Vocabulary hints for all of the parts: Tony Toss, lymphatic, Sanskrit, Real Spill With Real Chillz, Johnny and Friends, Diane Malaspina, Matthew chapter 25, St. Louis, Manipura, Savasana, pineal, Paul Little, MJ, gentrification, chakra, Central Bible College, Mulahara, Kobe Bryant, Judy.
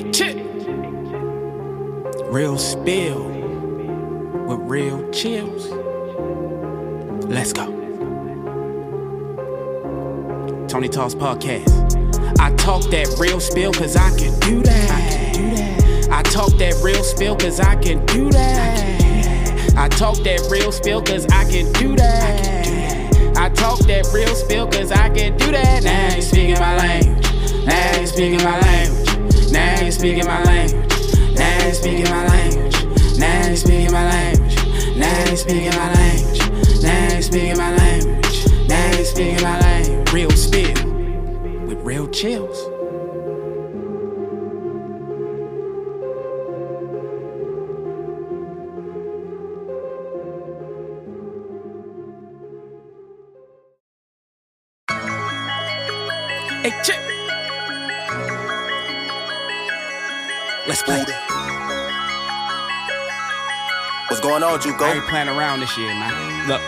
Hey, chip. Real Spill with Real Chillz. Let's go. Tony Toss Podcast. I talk that real spill cause I can do that. I talk that real spill cause I can do that. I talk that real spill cause I can do that. I talk that real spill cause I can do that. Now you speaking my language. Now you speaking my language. Now you speaking my language. Now you speaking my language. Now you speaking my language. Now you speaking my language. Now you speaking my language. Now you speaking my language. Real spill with real chills. Hey, chip. Let's play. What's going on, Juco? I ain't playing around this year, man. Look,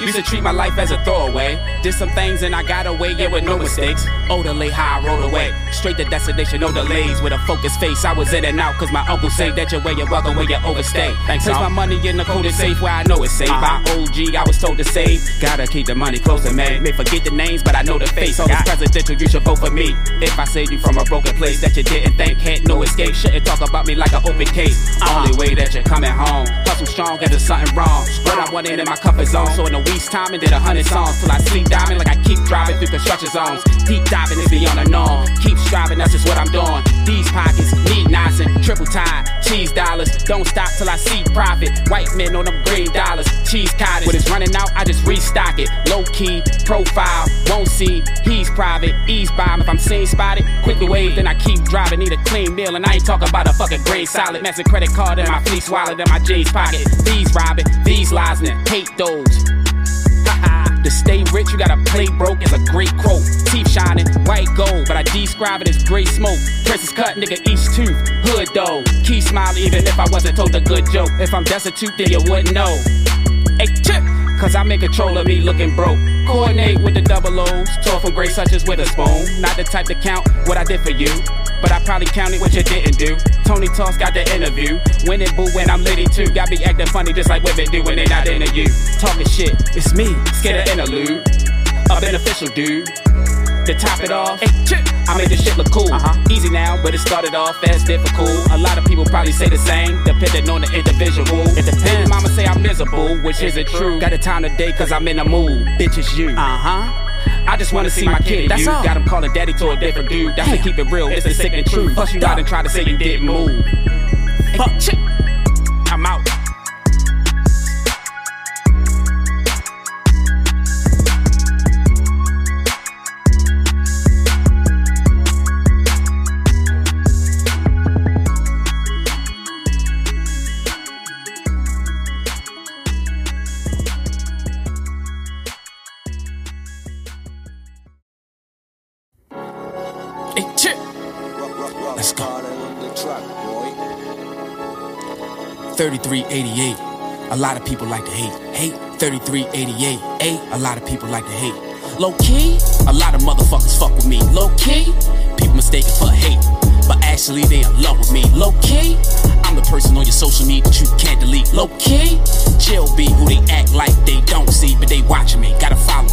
used to treat my life as a throwaway. Did some things and I got away, yeah, with no mistakes. Oh, the late high, I rolled away. Straight to destination, no delays. With a focused face, I was in and out. Cause my uncle say that your way you're welcome when you overstay. Place my money in the coldest safe where I know it's safe. By OG, I was told to save. Gotta keep the money close to me. May forget the names, but I know the face. All this presidential, you should vote for me. If I saved you from a broken place that you didn't think had no escape. Shouldn't talk about me like an open case. Only way that you're coming home. Hustle strong, get to something wrong. But I wanted in my comfort zone. So in a week's time, and did 100 songs. Till I sleep diving like I keep driving through construction zones. Deep diving is beyond the norm. Keep striving, that's just what I'm doing. These pockets need nothing. Triple tie, cheese dollars. Don't stop till I see profit. White men on them green dollars. Cheese cottage. When it's running out, I just restock it. Low key, profile, won't see. He's private, ease bomb. If I'm seen spotted, quickly wave, then I keep driving. Need a clean meal, and I ain't talking about a fucking green solid. Massive credit card in my fleece wallet, in my jeans pocket. These robbing, these lies, and hate those. To stay rich, you gotta play broke is a great quote. Teeth shining, white gold, but I describe it as gray smoke. Princess cut, nigga, each tooth, hood though. Keep smiling even if I wasn't told a good joke. If I'm destitute, then you wouldn't know. Hey, chip! Cause I'm in control of me looking broke. Coordinate with the double O's. Tore from gray such as with a spoon. Not the type to count what I did for you, but I probably counted what you didn't do. Tony Toss got the interview. Winning boo when I'm litty too. Got me acting funny just like women do when they not into you. Talking shit, it's me. Scared of interlude. A beneficial dude. To top it off, I made this shit look cool. Easy now, but it started off as difficult. A lot of people probably say the same, depending on the individual. It depends. Mama say I'm miserable, which isn't true. Got a time today cause I'm in a mood. Bitch, it's you. I just wanna see my kid, that's you. All. Got him calling daddy to a different dude. That's to keep it real, it's the sick and true. Plus you out and try to say you didn't move. I'm out. Let's go. 3388. A lot of people like to hate. 3388. A lot of people like to hate. Low key, a lot of motherfuckers fuck with me. Low key, people mistaken for hate, but actually they in love with me. Low key, I'm the person on your social media that you can't delete. Low key, chill be who they act like they don't see, but they watching me. Gotta follow me.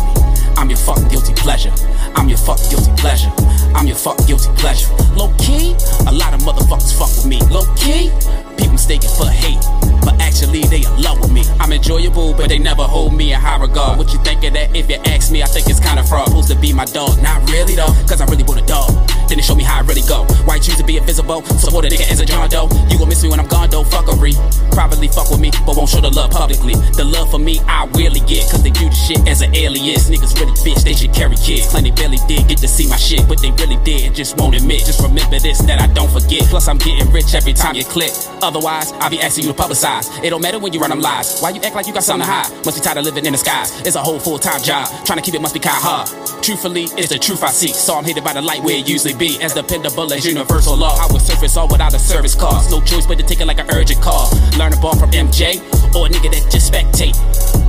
I'm your fuck guilty pleasure. I'm your fuck guilty pleasure. I'm your fuck guilty pleasure. Low key, a lot of motherfuckers fuck with me. Low key, people mistaken for hate, but actually they in love with me. I'm enjoyable, but they never hold me in high regard. What you think of that? If you ask me, I think it's kinda fraud. Supposed to be my dog, not really though, cause I really want a dog. Then they show me how I really go. Why you choose to be invisible? Support a nigga as a John Doe. You gon' miss me when I'm gone though, fuckery. Probably fuck with me, but won't show the love publicly. The love for me, I really get, cause they do the shit as an alias. Niggas really bitch, they should carry kids. Claim they barely did get to see my shit, but they really did, just won't admit. Just remember this, that I don't forget. Plus I'm getting rich every time you click. Otherwise, I be asking you to publicize. It don't matter when you run them lies. Why you act like you got something to hide? Must be tired of living in the skies. It's a whole full-time job. Trying to keep it must be kinda hard. Truthfully, it's the truth I seek. So I'm hated by the light where it usually be. As dependable as universal law, I would surface all without a service cost. No choice but to take it like an urgent call. Learn a ball from MJ, or a nigga that just spectate.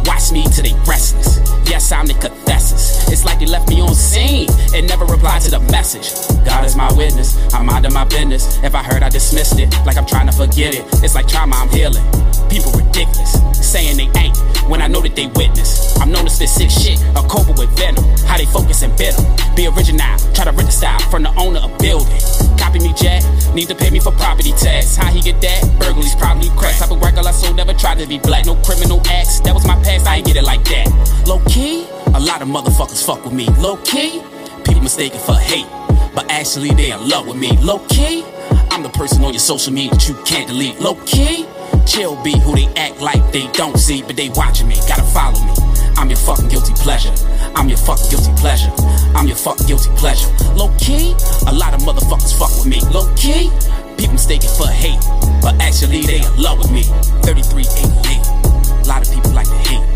Watch me till they restless. Yes, I'm the cathedral. successes. It's like they left me on scene and never replied to the message. God is my witness, I'm minding my business. If I heard, I dismissed it, like I'm trying to forget it. It's like trauma, I'm healing. People ridiculous, saying they ain't, when I know that they witness. I'm known as this sick shit, a cobra with venom. How they focus and bitter, be original, try to rent the style from the owner of building. Copy me, Jack, need to pay me for property tax. How he get that? Burglaries probably cracks. I've been working like so, never tried to be black. No criminal acts, that was my past, I ain't get it like that. Low key, a lot of motherfuckers fuck with me. Low key, people mistaken for hate, but actually they in love with me. Low key, I'm the person on your social media that you can't delete. Low key, Chill be who they act like they don't see, but they watching me, gotta follow me. I'm your fucking guilty pleasure, I'm your fucking guilty pleasure, I'm your fucking guilty pleasure. Low key, a lot of motherfuckers fuck with me. Low key, people mistaken for hate, but actually they in love with me. 3388, a lot of people like to hate.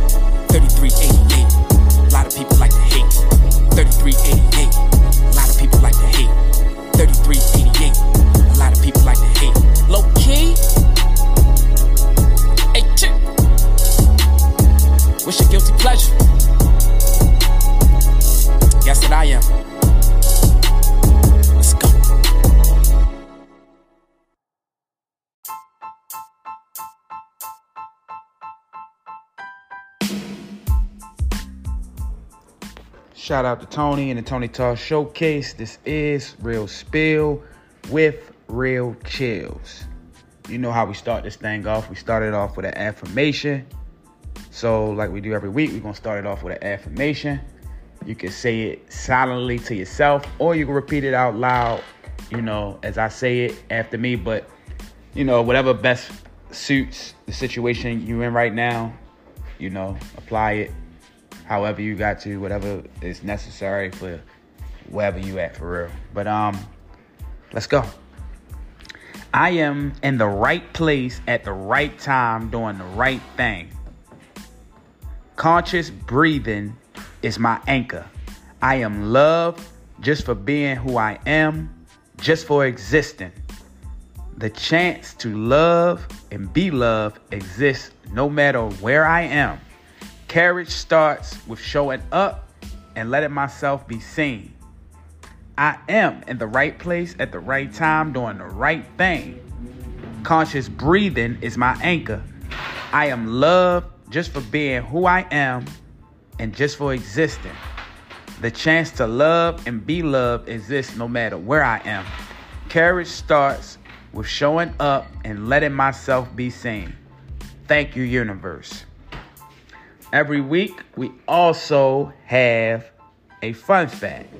3388, a lot of people like to hate. 3388, a lot of people like to hate. 3388, a lot of people like to hate. Low key. What's your guilty pleasure? Guess that I am. Let's go. Shout out to Tony and the Tony Toss Showcase. This is Real Spill with Real Chillz. You know how we start this thing off. We started off with an affirmation. So like we do every week, we're going to start it off with an affirmation. You can say it silently to yourself, or you can repeat it out loud, you know, as I say it after me. But, you know, whatever best suits the situation you're in right now, you know, apply it however you got to, whatever is necessary for wherever you at, for real. But let's go. I am in the right place at the right time doing the right thing. Conscious breathing is my anchor. I am loved just for being who I am, just for existing. The chance to love and be loved exists no matter where I am. Courage starts with showing up and letting myself be seen. I am in the right place at the right time doing the right thing. Conscious breathing is my anchor. I am loved just for being who I am and just for existing. The chance to love and be loved exists no matter where I am. Courage starts with showing up and letting myself be seen. Thank you, universe. Every week, we also have a fun fact,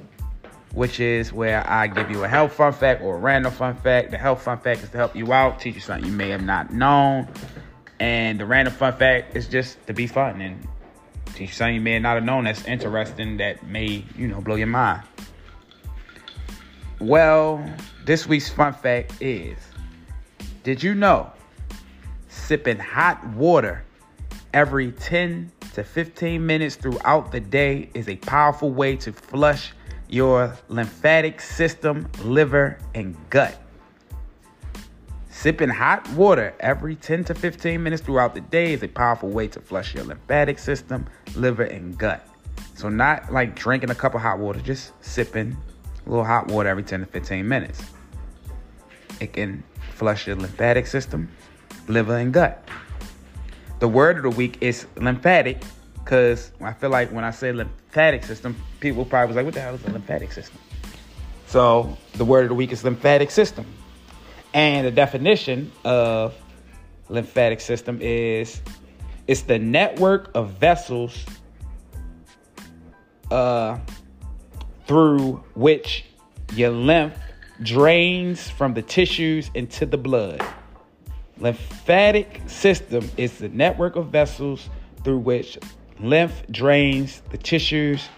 which is where I give you a health fun fact or a random fun fact. The health fun fact is to help you out, teach you something you may have not known. And the random fun fact is just to be fun and teach you something you may not have known that's interesting that may, you know, blow your mind. Well, this week's fun fact is, did you know sipping hot water every 10 to 15 minutes throughout the day is a powerful way to flush your lymphatic system, liver, and gut. Sipping hot water every 10 to 15 minutes throughout the day is a powerful way to flush your lymphatic system, liver, and gut. So not like drinking a cup of hot water, just sipping a little hot water every 10 to 15 minutes. It can flush your lymphatic system, liver, and gut. The word of the week is lymphatic, because I feel like when I say lymphatic system, people probably was like, what the hell is a lymphatic system? So the word of the week is lymphatic system. And the definition of lymphatic system is, it's the network of vessels through which your lymph drains from the tissues into the blood. Lymphatic system is the network of vessels through which lymph drains the tissues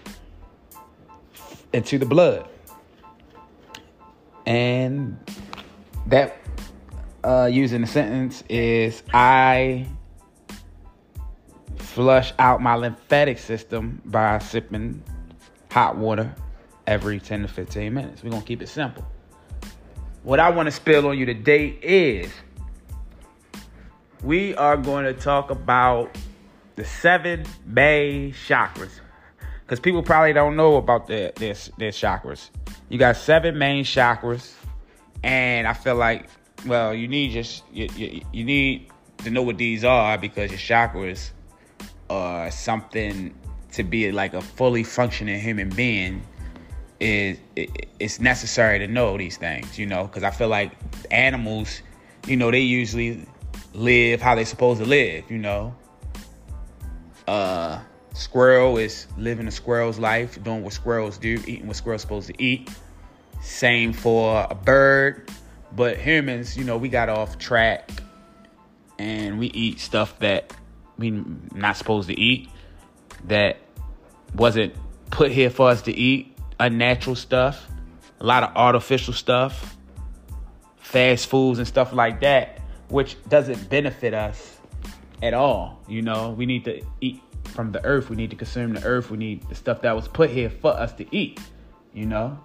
into the blood. And that used in the sentence is, I flush out my lymphatic system by sipping hot water every 10 to 15 minutes. We're going to keep it simple. What I want to spill on you today is, we are going to talk about the 7 main chakras. because people probably don't know about their chakras. You got 7 main chakras, and I feel like, well, you need just you need to know what these are, because your chakras are something to be like a fully functioning human being. It's necessary to know these things, you know, because I feel like animals, you know, they usually live how they're supposed to live, you know. Squirrel is living a squirrel's life, doing what squirrels do, eating what squirrels supposed to eat. Same for a bird. But humans, you know, we got off track and we eat stuff that we not supposed to eat, that wasn't put here for us to eat. Unnatural stuff, a lot of artificial stuff, fast foods and stuff like that, which doesn't benefit us at all. You know, we need to eat from the earth. We need to consume the earth. We need the stuff that was put here for us to eat, you know.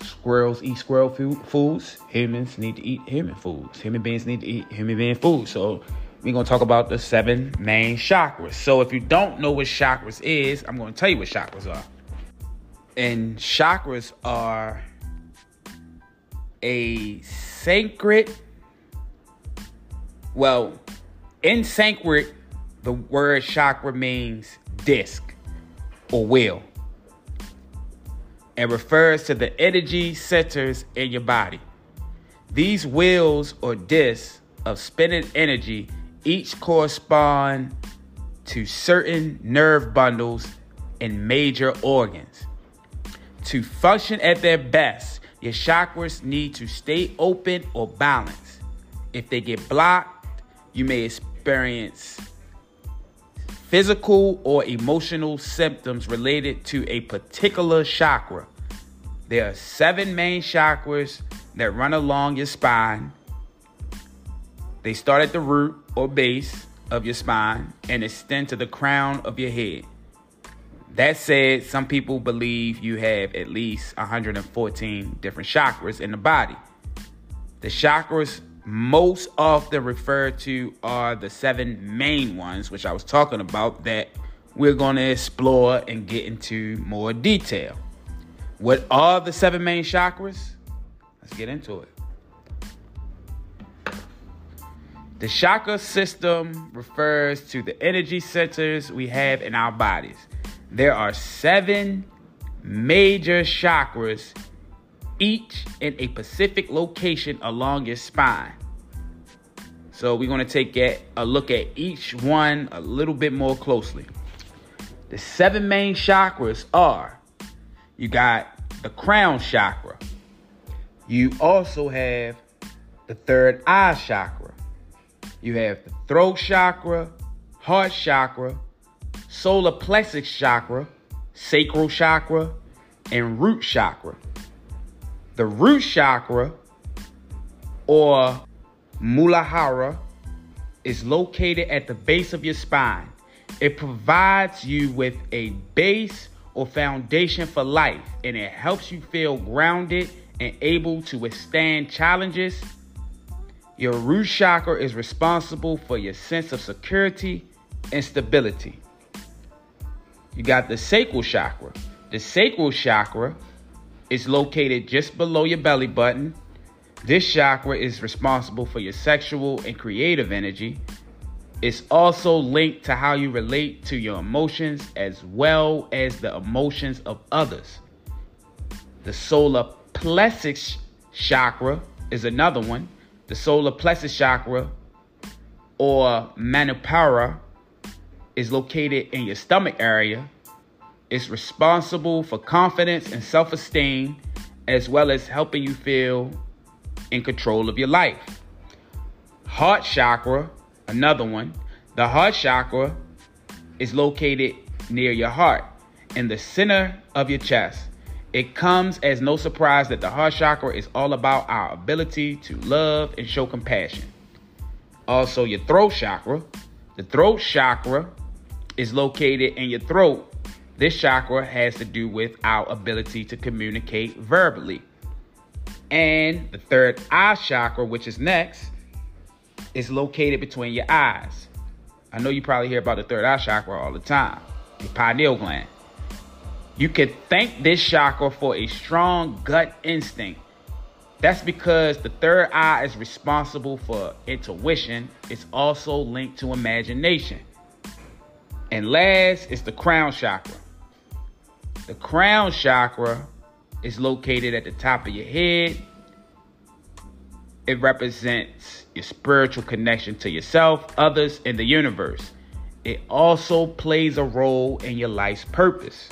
Squirrels eat squirrel foods. Humans need to eat human foods. Human beings need to eat human being food. So we're going to talk about the 7 main chakras. So if you don't know what chakras is, I'm going to tell you what chakras are. And chakras are a sacred, well, in Sanskrit, the word chakra means disc or wheel, and refers to the energy centers in your body. These wheels or discs of spinning energy each correspond to certain nerve bundles and major organs. To function at their best, your chakras need to stay open or balanced. If they get blocked, you may experience physical or emotional symptoms related to a particular chakra. There are 7 main chakras that run along your spine. They start at the root or base of your spine and extend to the crown of your head. That said, some people believe you have at least 114 different chakras in the body. The chakras most often referred to are the 7 main ones, which I was talking about, that we're going to explore and get into more detail. What are the 7 main chakras? Let's get into it. The chakra system refers to the energy centers we have in our bodies. There are 7 major chakras, each in a specific location along your spine. So we're going to take a look at each one a little bit more closely. The 7 main chakras are, you got the crown chakra. You also have the third eye chakra. You have the throat chakra, heart chakra, solar plexus chakra, sacral chakra, and root chakra. The root chakra, or Mulahara, is located at the base of your spine. It provides you with a base or foundation for life, and it helps you feel grounded and able to withstand challenges. Your root chakra is responsible for your sense of security and stability. You got the sacral chakra. The sacral chakra is located just below your belly button. This chakra is responsible for your sexual and creative energy. It's also linked to how you relate to your emotions as well as the emotions of others. The solar plexus chakra is another one. The solar plexus chakra, or Manipura, is located in your stomach area. It's responsible for confidence and self-esteem, as well as helping you feel in control of your life. Heart chakra, another one. The heart chakra is located near your heart, in the center of your chest. It comes as no surprise that the heart chakra is all about our ability to love and show compassion. Also, your throat chakra. The throat chakra is located in your throat. This chakra has to do with our ability to communicate verbally. And the third eye chakra, which is next, is located between your eyes. I know you probably hear about the third eye chakra all the time. pineal gland. You can thank this chakra for a strong gut instinct. That's because the third eye is responsible for intuition. It's also linked to imagination. And last is the crown chakra. The crown chakra is located at the top of your head. It represents your spiritual connection to yourself, others, and the universe. It also plays a role in your life's purpose.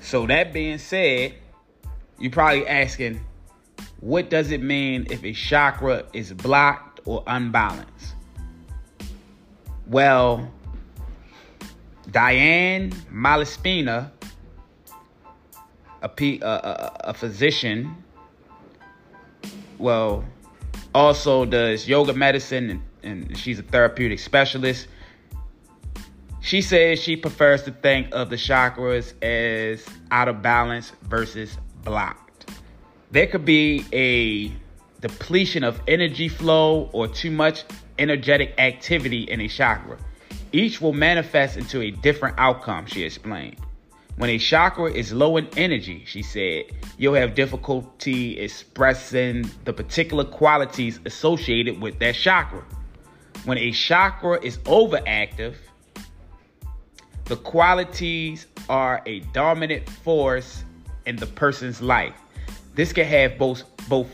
So that being said, you're probably asking, what does it mean if a chakra is blocked or unbalanced? Well, Diane Malaspina, a physician, well, also does yoga medicine, and she's a therapeutic specialist. She says she prefers to think of the chakras as out of balance versus blocked. There could be a depletion of energy flow or too much energetic activity in a chakra. Each will manifest into a different outcome, she explained. When a chakra is low in energy, she said, you'll have difficulty expressing the particular qualities associated with that chakra. When a chakra is overactive, the qualities are a dominant force in the person's life. This can have both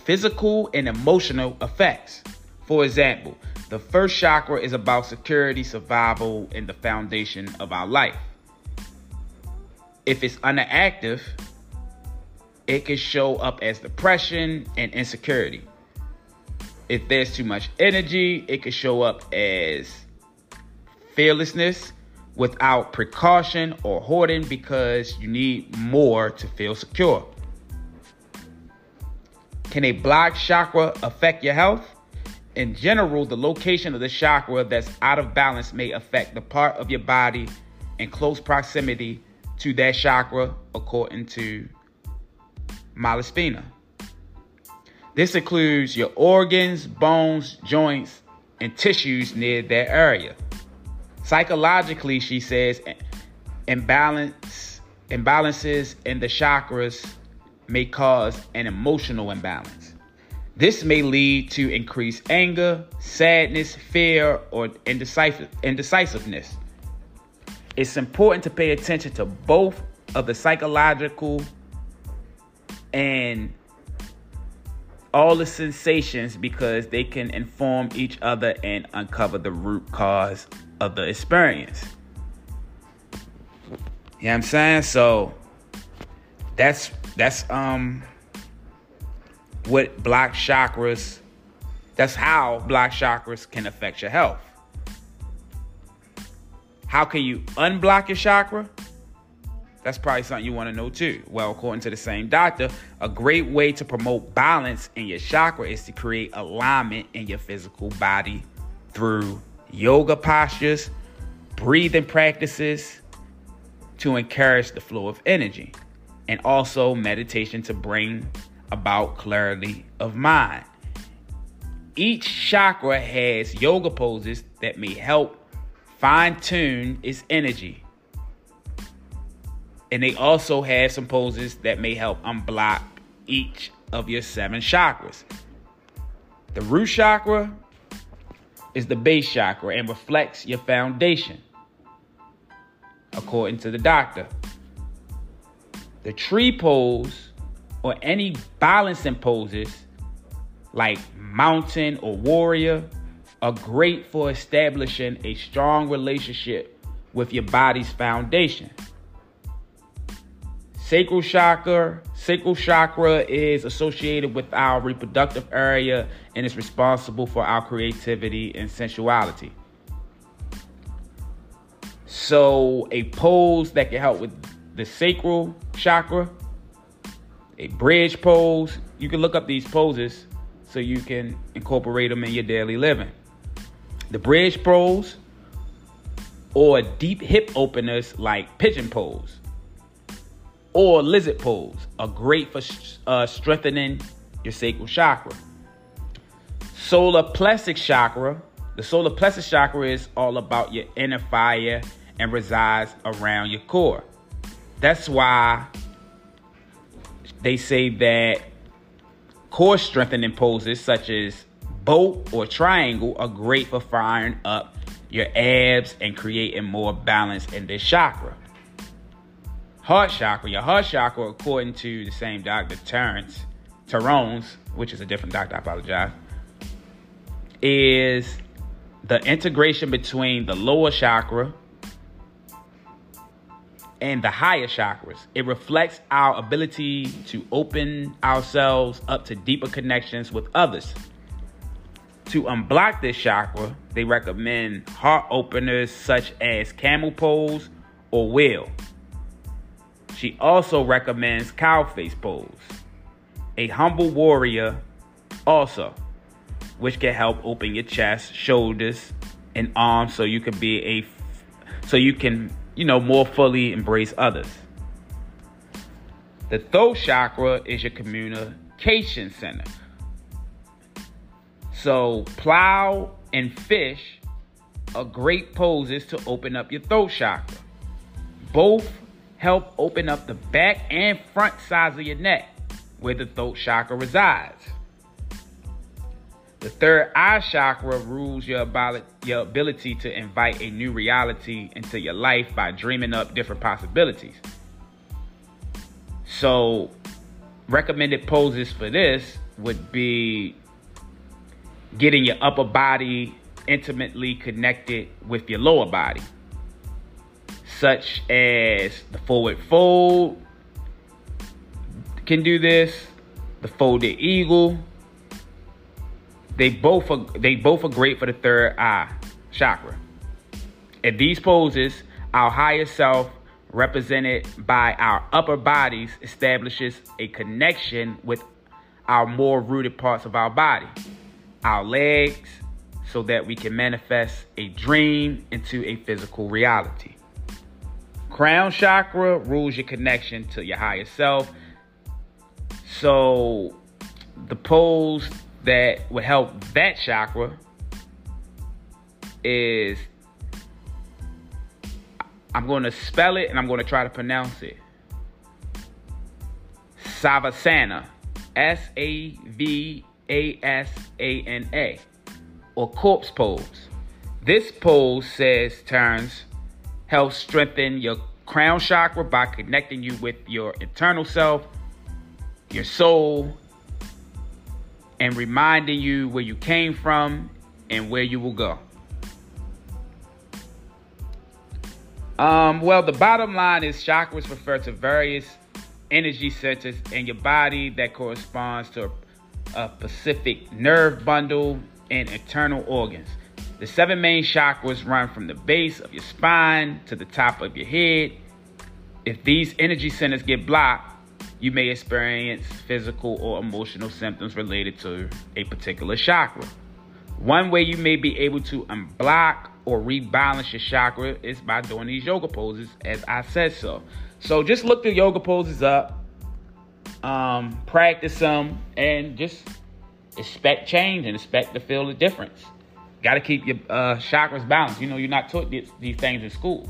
physical and emotional effects. For example, the first chakra is about security, survival, and the foundation of our life. If it's inactive, it can show up as depression and insecurity. If there's too much energy, it can show up as fearlessness, without precaution or hoarding because you need more to feel secure. Can a blocked chakra affect your health? In general, the location of the chakra that's out of balance may affect the part of your body in close proximity to that chakra, according to Malaspina. This includes your organs, bones, joints, and tissues near that area. Psychologically, she says, imbalances in the chakras may cause an emotional imbalance. This may lead to increased anger, sadness, fear, or indecisiveness. It's important to pay attention to both of the psychological and all the sensations because they can inform each other and uncover the root cause of the experience. You know what I'm saying? So that's what blocked chakras, that's how blocked chakras can affect your health. How can you unblock your chakra? That's probably something you want to know too. Well, according to the same doctor, a great way to promote balance in your chakra is to create alignment in your physical body through yoga postures, breathing practices to encourage the flow of energy, and also meditation to bring about clarity of mind. Each chakra has yoga poses that may help fine-tune its energy. And they also have some poses that may help unblock each of your 7 chakras. The root chakra is the base chakra and reflects your foundation, according to the doctor. The tree pose or any balancing poses like mountain or warrior are great for establishing a strong relationship with your body's foundation. Sacral chakra is associated with our reproductive area and is responsible for our creativity and sensuality. So a pose that can help with the sacral chakra, a bridge pose. You can look up these poses so you can incorporate them in your daily living. The bridge pose or deep hip openers like pigeon pose or lizard pose are great for strengthening your sacral chakra. Solar plexus chakra. The solar plexus chakra is all about your inner fire and resides around your core. That's why they say that core strengthening poses such as boat or triangle are great for firing up your abs and creating more balance in this chakra. Heart chakra. Your heart chakra, according to the same doctor, Terones, which is a different doctor, I apologize, is the integration between the lower chakra and the higher chakras. It reflects our ability to open ourselves up to deeper connections with others. To unblock this chakra, they recommend heart openers such as camel pose or wheel. She also recommends cow face pose, a humble warrior also, which can help open your chest, shoulders, and arms so you can be more fully embrace others. The throat chakra is your communication center. So plow and fish are great poses to open up your throat chakra. Both help open up the back and front sides of your neck where the throat chakra resides. The third eye chakra rules your ability to invite a new reality into your life by dreaming up different possibilities. So recommended poses for this would be getting your upper body intimately connected with your lower body, such as the forward fold can do this, the folded eagle. They both are great for the third eye chakra. In these poses, our higher self, represented by our upper bodies, establishes a connection with our more rooted parts of our body, our legs, so that we can manifest a dream into a physical reality. Crown chakra rules your connection to your higher self. So the pose that would help that chakra is, I'm going to spell it and I'm going to try to pronounce it. Savasana. S-A-V-A-S-A-N-A. Or corpse pose. This pose helps strengthen your crown chakra by connecting you with your internal self, your soul, and reminding you where you came from and where you will go. Well, the bottom line is chakras refer to various energy centers in your body that corresponds to a specific nerve bundle and internal organs. The seven main chakras run from the base of your spine to the top of your head. If these energy centers get blocked, you may experience physical or emotional symptoms related to a particular chakra. One way you may be able to unblock or rebalance your chakra is by doing these yoga poses, as I said so. So just look the yoga poses up, practice them, and just expect change and expect to feel the difference. Got to keep your chakras balanced. You know, you're not taught these things in school.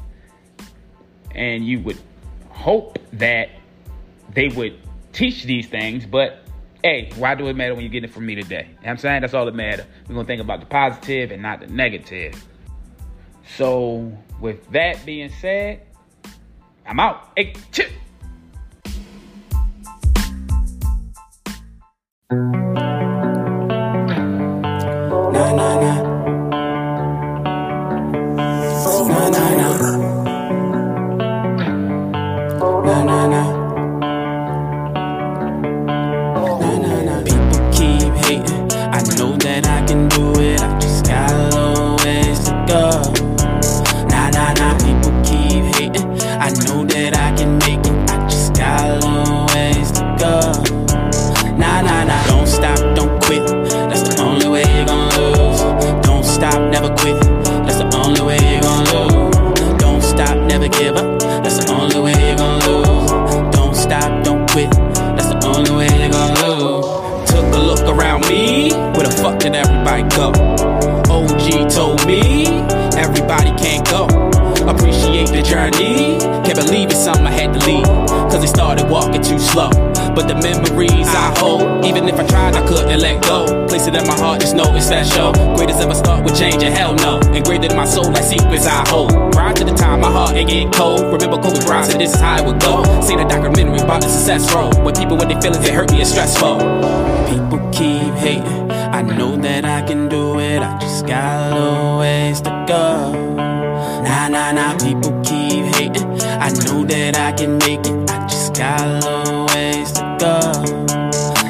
And you would hope that they would teach these things, but hey, why do it matter when you get it from me today? You know what I'm saying? That's all that matters. We're going to think about the positive and not the negative. So with that being said, I'm out. Hey, chip. Everybody go. OG told me everybody can't go. Appreciate the journey. Can't believe it's something I had to leave, cause it started walking too slow. But the memories I hold, even if I tried, I couldn't let go. Place it in my heart, just know it's that show. Greatest ever start with change, and hell no. Engraved in my soul like secrets I hold. Prior to the time my heart ain't get cold. Remember Kobe Bryant said this is how it would go. Seen a documentary about the success road. When people with their feelings, it hurt me, it's stressful. People keep hating, I know that I can do it, I just got a little ways to go. Nah, people keep hating, I know that I can make it, I just got a little ways to go.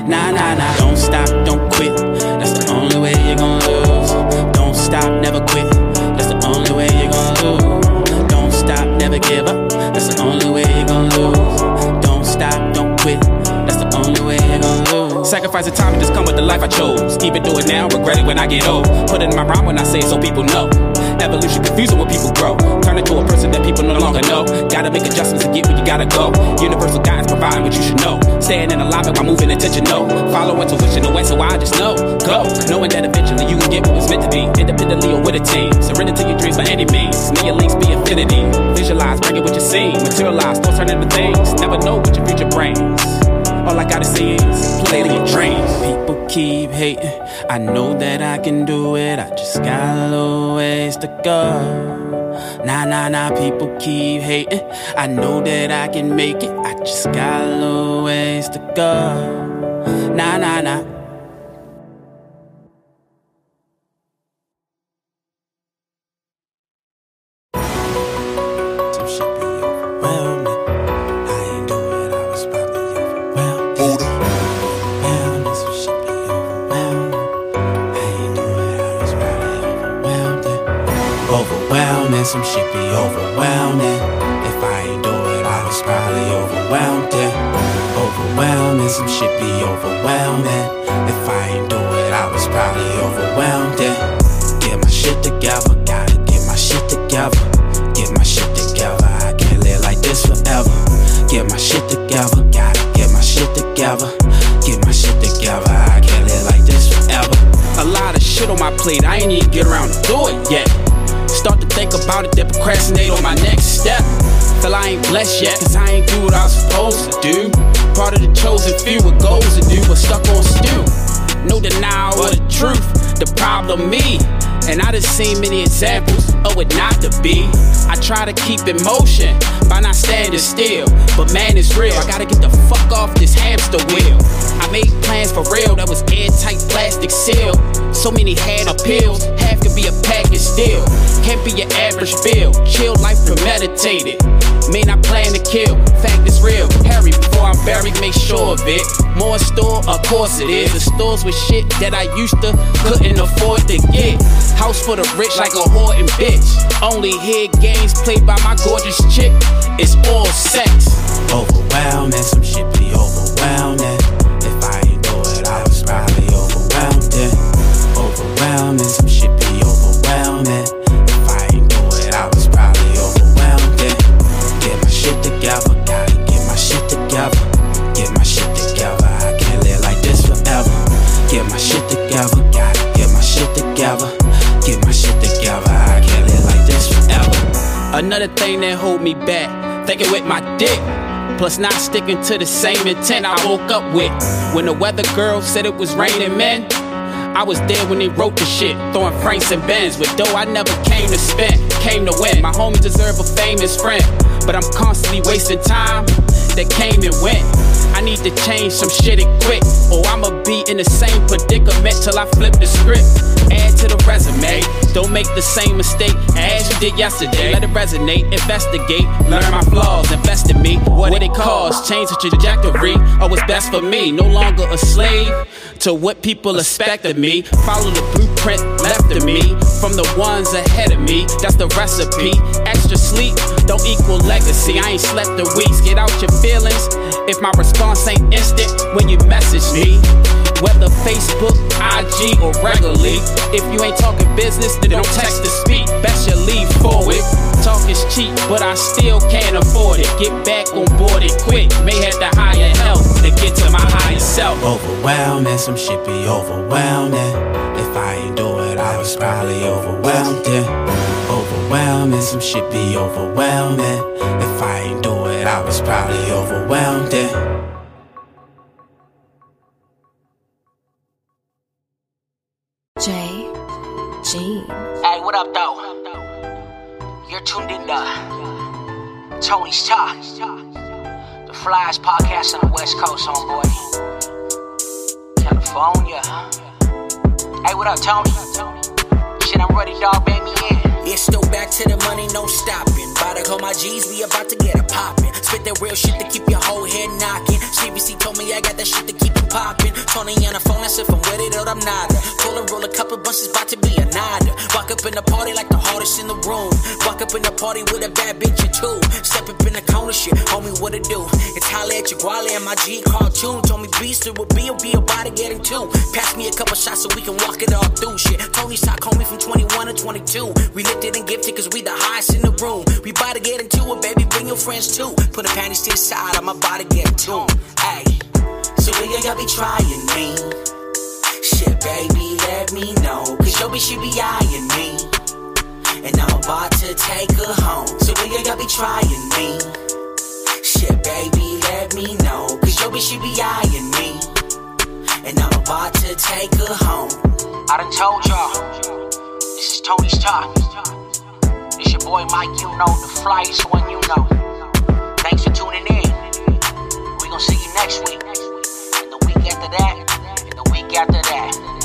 Nah, don't stop, don't quit, that's the only way you're gonna lose. Don't stop, never quit, that's the only way you're gonna lose. Don't stop, never give up, that's the only way you're gonna lose. Don't stop, don't quit, that's the only way you're gonna lose. Sacrifice the time and just come with the life I chose. Even do it now, regret it when I get old. Put it in my rhyme when I say it so people know. Evolution confusing when people grow. Turn into a person that people no longer know. Gotta make adjustments to get where you gotta go. Universal guidance providing what you should know. Staying in alignment while moving intentional. Follow intuition, the way so I just know. Go, knowing that eventually you can get what was meant to be. Independently or with a team. Surrender to your dreams by any means. May your links be infinity. Visualize, bring it what you see. Materialize, don't turn into things. Never know what your future brings. All I gotta say is play to your dreams. People keep hating, I know that I can do it, I just got a little ways to go. Nah, people keep hating, I know that I can make it, I just got a little ways to go. Nah. Some shit be overwhelming. If I ain't do it, I was probably overwhelmed it. Overwhelming, some shit be overwhelming. If I ain't do it, I was probably overwhelmed it. Get my shit together, gotta get my shit together. Get my shit together, I can't live like this forever. Get my shit together, gotta get my shit together. Get my shit together, I can't live like this forever. A lot of shit on my plate, I ain't even get around to do it yet. Start to think about it, then procrastinate on my next step. Feel I ain't blessed yet, cause I ain't do what I was supposed to do. Part of the chosen few with goals to do, but stuck on stew. No denial of the truth, the problem me. And I done seen many examples of it not to be. I try to keep in motion by not standing still, but man, it's real, I gotta get the fuck off this hamster wheel. I made plans for real, that was airtight plastic seal. So many had appeals, half could be a package deal. Can't be your average bill, chill life premeditated. May not plan to kill, fact is real. Harry, before I'm buried, make sure of it. More store, of course it is. The stores with shit that I used to couldn't afford to get. House for the rich like a hoarding bitch. Only hear games played by my gorgeous chick. It's all sex. Overwhelming, some shit be overwhelming. If I ain't do it, I was probably overwhelmed it. Overwhelming, some shit be overwhelming. If I ain't do it, I was probably overwhelmed it. Get my shit together, gotta get my shit together. Get my shit together, I can't live like this forever. Get my shit together, gotta get my shit together. Get my shit together, I can't live like this forever. Another thing that hold me back, thinking with my dick, plus not sticking to the same intent I woke up with. When the weather girl said it was raining men, I was there when they wrote the shit, throwing francs and bends. With dough I never came to spend, came to win. My homies deserve a famous friend, but I'm constantly wasting time that came and went. I need to change some shit and quick, or I'ma be in the same predicament till I flip the script. Add to the resume, don't make the same mistake as you did yesterday. Let it resonate, investigate, learn my flaws, invest in me. What did it cause? Change the trajectory of what's best for me. No longer a slave to what people expect of me. Follow the blueprint left of me from the ones ahead of me. That's the recipe. Extra sleep don't equal legacy. I ain't slept in weeks. Get out your feelings if my response ain't instant when you message me. Whether Facebook, IG, or regularly, if you ain't talking business, then don't text to speak. Best you leave forward. Talk is cheap, but I still can't afford it. Get back on board it quick. May have to hire help to get to my higher self. Overwhelming, some shit be overwhelming. If I ain't do it, I was probably overwhelmed it. Overwhelming. overwhelming. Some shit be overwhelming. If I ain't do it, I was probably overwhelmed it. Hey, what up, though? You're tuned in to Tony's Toss, the flyest podcast on the West Coast, homeboy. California. Hey, what up, Tony? Shit, I'm ready, dog. Bang me in. It's still back to the money, no stopping. About to call my G's, we about to get it poppin'. Spit that real shit to keep your whole head knockin'. CBC told me I got that shit to keep it poppin'. Tony on the phone, I said if I'm with it or I'm not. Pull and roll a couple bunches, about to be a nodder. Walk up in the party like the hardest in the room. Walk up in the party with a bad bitch or two. Step up in the corner, shit, homie, what it do? It's Holly at your Guale and my G cartoon. Told me Beast, it will be a be about to get him too. Pass me a couple shots so we can walk it all through, shit. Tony's Talk, homie, from 21 to 22. We lifted and gifted cause we the highest in the room. We bout to get into it, baby, bring your friends too. Put the panties to the side, I'm about to get into them. Ay, so nigga, y'all be trying me. Shit, baby, let me know, cause yo, bitch, she be eyeing me. And I'm about to take her home. So nigga, y'all be trying me. Shit, baby, let me know, cause yo, bitch, she be eyeing me. And I'm about to take her home. I done told y'all. This is Tony's Talk. It's your boy Mike, you know, the flyest one you know. Thanks for tuning in. We're gonna see you next week, and the week after that, and the week after that.